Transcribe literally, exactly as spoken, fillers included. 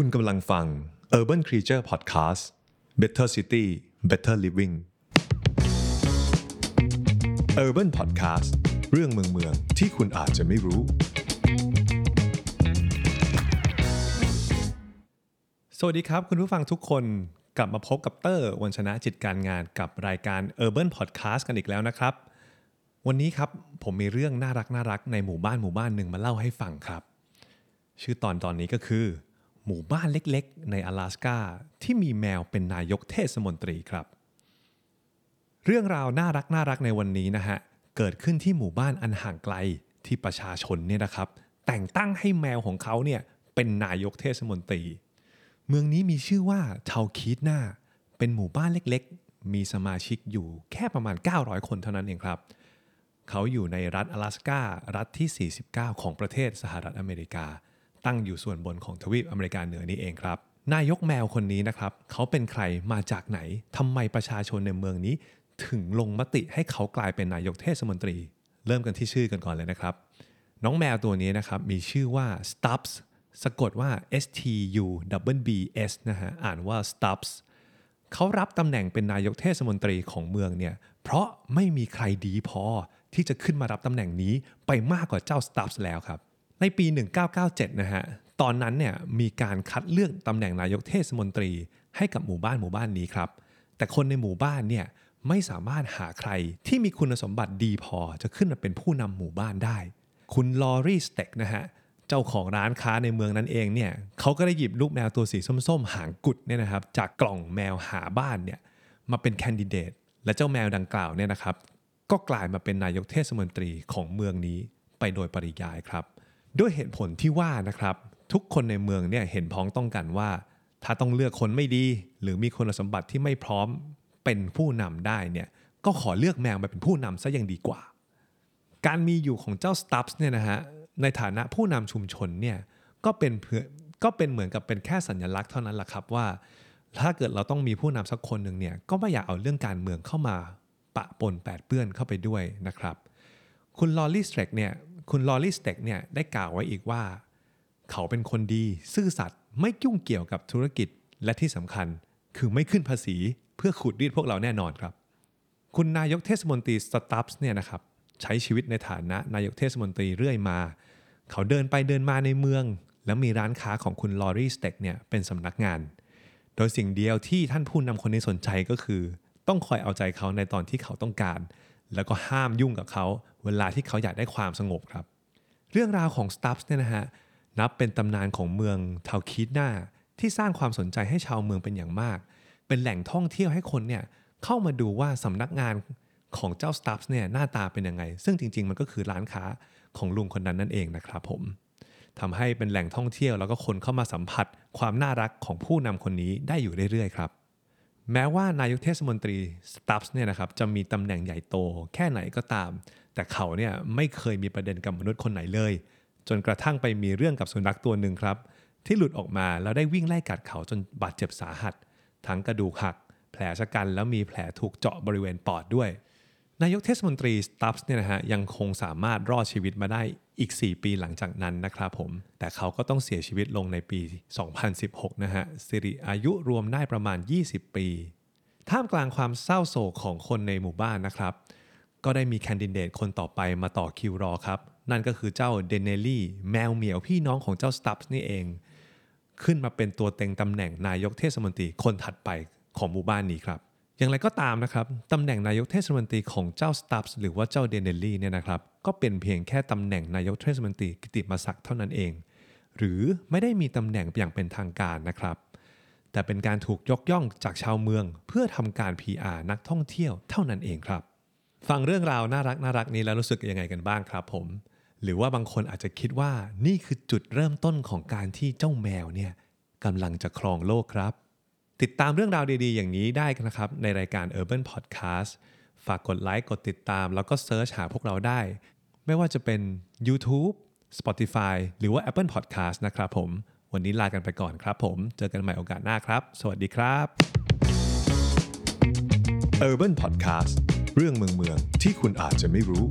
คุณกำลังฟัง Urban Creature Podcast Better City Better Living Urban Podcast เรื่องเมืองเมืองที่คุณอาจจะไม่รู้สวัสดีครับคุณผู้ฟังทุกคนกลับมาพบกับเตอร์วัญชนะจิตการงานกับรายการ Urban Podcast กันอีกแล้วนะครับวันนี้ครับผมมีเรื่องน่ารักน่ารักในหมู่บ้านหมู่บ้านหนึ่งมาเล่าให้ฟังครับชื่อตอนตอนนี้ก็คือหมู่บ้านเล็กๆใน阿拉斯加ที่มีแมวเป็นนายกเทศมนตรีครับเรื่องราวน่ารักน่ารักในวันนี้นะฮะเกิดขึ้นที่หมู่บ้านอันห่างไกลที่ประชาชนเนี่ยนะครับแต่งตั้งให้แมวของเขาเนี่ยเป็นนายกเทศมนตรีเมืองนี้มีชื่อว่าเทาคีดนาเป็นหมู่บ้านเล็กๆมีสมาชิกอยู่แค่ประมาณเก้าร้อยคนเท่านั้นเองครับเขาอยู่ในรัฐ阿拉斯加รัฐที่สี่สิบเก้าของประเทศสหรัฐอเมริกาตั้งอยู่ส่วนบนของทวีปอเมริกาเหนือนี่เองครับนายกแมวคนนี้นะครับเขาเป็นใครมาจากไหนทำไมประชาชนในเมืองนี้ถึงลงมติให้เขากลายเป็นนายกเทศมนตรีเริ่มกันที่ชื่อกันก่อนเลยนะครับน้องแมวตัวนี้นะครับมีชื่อว่า Stubbs สะกดว่า S T U B B S นะฮะอ่านว่า Stubbs เขารับตำแหน่งเป็นนายกเทศมนตรีของเมืองเนี่ยเพราะไม่มีใครดีพอที่จะขึ้นมารับตำแหน่งนี้ไปมากกว่าเจ้า Stubbs แล้วครับในปีหนึ่งพันเก้าร้อยเก้าสิบเจ็ดนะฮะตอนนั้นเนี่ยมีการคัดเลือกตำแหน่งนายกเทศมนตรีให้กับหมู่บ้านหมู่บ้านนี้ครับแต่คนในหมู่บ้านเนี่ยไม่สามารถหาใครที่มีคุณสมบัติดีพอจะขึ้นมาเป็นผู้นำหมู่บ้านได้คุณลอรีสเต็กนะฮะเจ้าของร้านค้าในเมืองนั้นเองเนี่ยเขาก็ได้หยิบลูกแมวตัวสีส้มๆหางกุดเนี่ยนะครับจากกล่องแมวหาบ้านเนี่ยมาเป็นแคนดิเดตและเจ้าแมวดังกล่าวเนี่ยนะครับก็กลายมาเป็นนายกเทศมนตรีของเมืองนี้ไปโดยปริยายครับด้วยเหตุผลที่ว่านะครับทุกคนในเมืองเนี่ยเห็นพ้องต้องกันว่าถ้าต้องเลือกคนไม่ดีหรือมีคุณสมบัติที่ไม่พร้อมเป็นผู้นำได้เนี่ยก็ขอเลือกแมวมาเป็นผู้นำซะยังดีกว่าการมีอยู่ของเจ้า Stubbs เนี่ยนะฮะในฐานะผู้นำชุมชนเนี่ยก็เป็นเพื่อก็เป็นเหมือนกับเป็นแค่สัญลักษณ์เท่านั้นแหละครับว่าถ้าเกิดเราต้องมีผู้นำสักคนหนึ่งเนี่ยก็ไม่อยากเอาเรื่องการเมืองเข้ามาปะปนแปดเปื้อนเข้าไปด้วยนะครับคุณลอรีสเตรกเนี่ยคุณลอรีสเต็กเนี่ยได้กล่าวไว้อีกว่าเขาเป็นคนดีซื่อสัตย์ไม่ยุ่งเกี่ยวกับธุรกิจและที่สำคัญคือไม่ขึ้นภาษีเพื่อขูดรีดพวกเราแน่นอนครับคุณนายกเทศมนตรีสตัฟส์เนี่ยนะครับใช้ชีวิตในฐานะนายกเทศมนตรีเรื่อยมาเขาเดินไปเดินมาในเมืองแล้วมีร้านค้าของคุณลอรีสเต็กเนี่ยเป็นสำนักงานโดยสิ่งเดียวที่ท่านผู้นำคนนี้สนใจก็คือต้องคอยเอาใจเขาในตอนที่เขาต้องการแล้วก็ห้ามยุ่งกับเขาเวลาที่เขาอยากได้ความสงบครับเรื่องราวของ Stubbs เนี่ยนะฮะนับเป็นตำนานของเมืองเทาคีดนาที่สร้างความสนใจให้ชาวเมืองเป็นอย่างมากเป็นแหล่งท่องเที่ยวให้คนเนี่ยเข้ามาดูว่าสำนักงานของเจ้า Stubbs เนี่ยหน้าตาเป็นยังไงซึ่งจริงๆมันก็คือร้านค้าของลุงคนนั้นนั่นเองนะครับผมทำให้เป็นแหล่งท่องเที่ยวแล้วก็คนเข้ามาสัมผัสความน่ารักของผู้นำคนนี้ได้อยู่เรื่อยๆครับแม้ว่านายกเทศมนตรี Stubbs เนี่ยนะครับจะมีตำแหน่งใหญ่โตแค่ไหนก็ตามแต่เขาเนี่ยไม่เคยมีประเด็นกับมนุษย์คนไหนเลยจนกระทั่งไปมีเรื่องกับสุนัขตัวหนึ่งครับที่หลุดออกมาแล้วได้วิ่งไล่กัดเขาจนบาดเจ็บสาหัสทั้งกระดูกหักแผลชะกันแล้วมีแผลถูกเจาะบริเวณปอดด้วยนายกเทศมนตรี Stubbs เนี่ยนะฮะยังคงสามารถรอดชีวิตมาได้อีกสี่ปีหลังจากนั้นนะครับผมแต่เขาก็ต้องเสียชีวิตลงในปีสองพันสิบหกนะฮะสิริอายุรวมได้ประมาณยี่สิบปีท่ามกลางความเศร้าโศกของคนในหมู่บ้านนะครับก็ได้มีแคนดิเดตคนต่อไปมาต่อคิวรอครับนั่นก็คือเจ้าเดนเนลลี่แมวเหมียวพี่น้องของเจ้า Stubbs นี่เองขึ้นมาเป็นตัวเต็งตำแหน่งนายกเทศมนตรีคนถัดไปของหมู่บ้านนี้ครับอย่างไรก็ตามนะครับตำแหน่งนายกเทศมนตรีของเจ้า Stubbs หรือว่าเจ้าเดนเนลลี่เนี่ยนะครับก็เป็นเพียงแค่ตำแหน่งนายกเทศมนตรีกิตติมศักดิ์เท่านั้นเองหรือไม่ได้มีตำแหน่งอย่างเป็นทางการนะครับแต่เป็นการถูกยกย่องจากชาวเมืองเพื่อทำการ พี อาร์ นักท่องเที่ยวเท่านั้นเองครับฟังเรื่องราวน่ารักน่ารักนี้แล้วรู้สึกยังไงกันบ้างครับผมหรือว่าบางคนอาจจะคิดว่านี่คือจุดเริ่มต้นของการที่เจ้าแมวเนี่ยกำลังจะครองโลกครับติดตามเรื่องราวดีๆอย่างนี้ได้นะครับในรายการ Urban Podcast ฝากกดไลค์กดติดตามแล้วก็เสิร์ชหาพวกเราได้ไม่ว่าจะเป็น YouTube Spotify หรือว่า Apple Podcast นะครับผมวันนี้ลากันไปก่อนครับผมเจอกันใหม่โอกาสหน้าครับสวัสดีครับ Urban Podcast เรื่องเมืองเมืองที่คุณอาจจะไม่รู้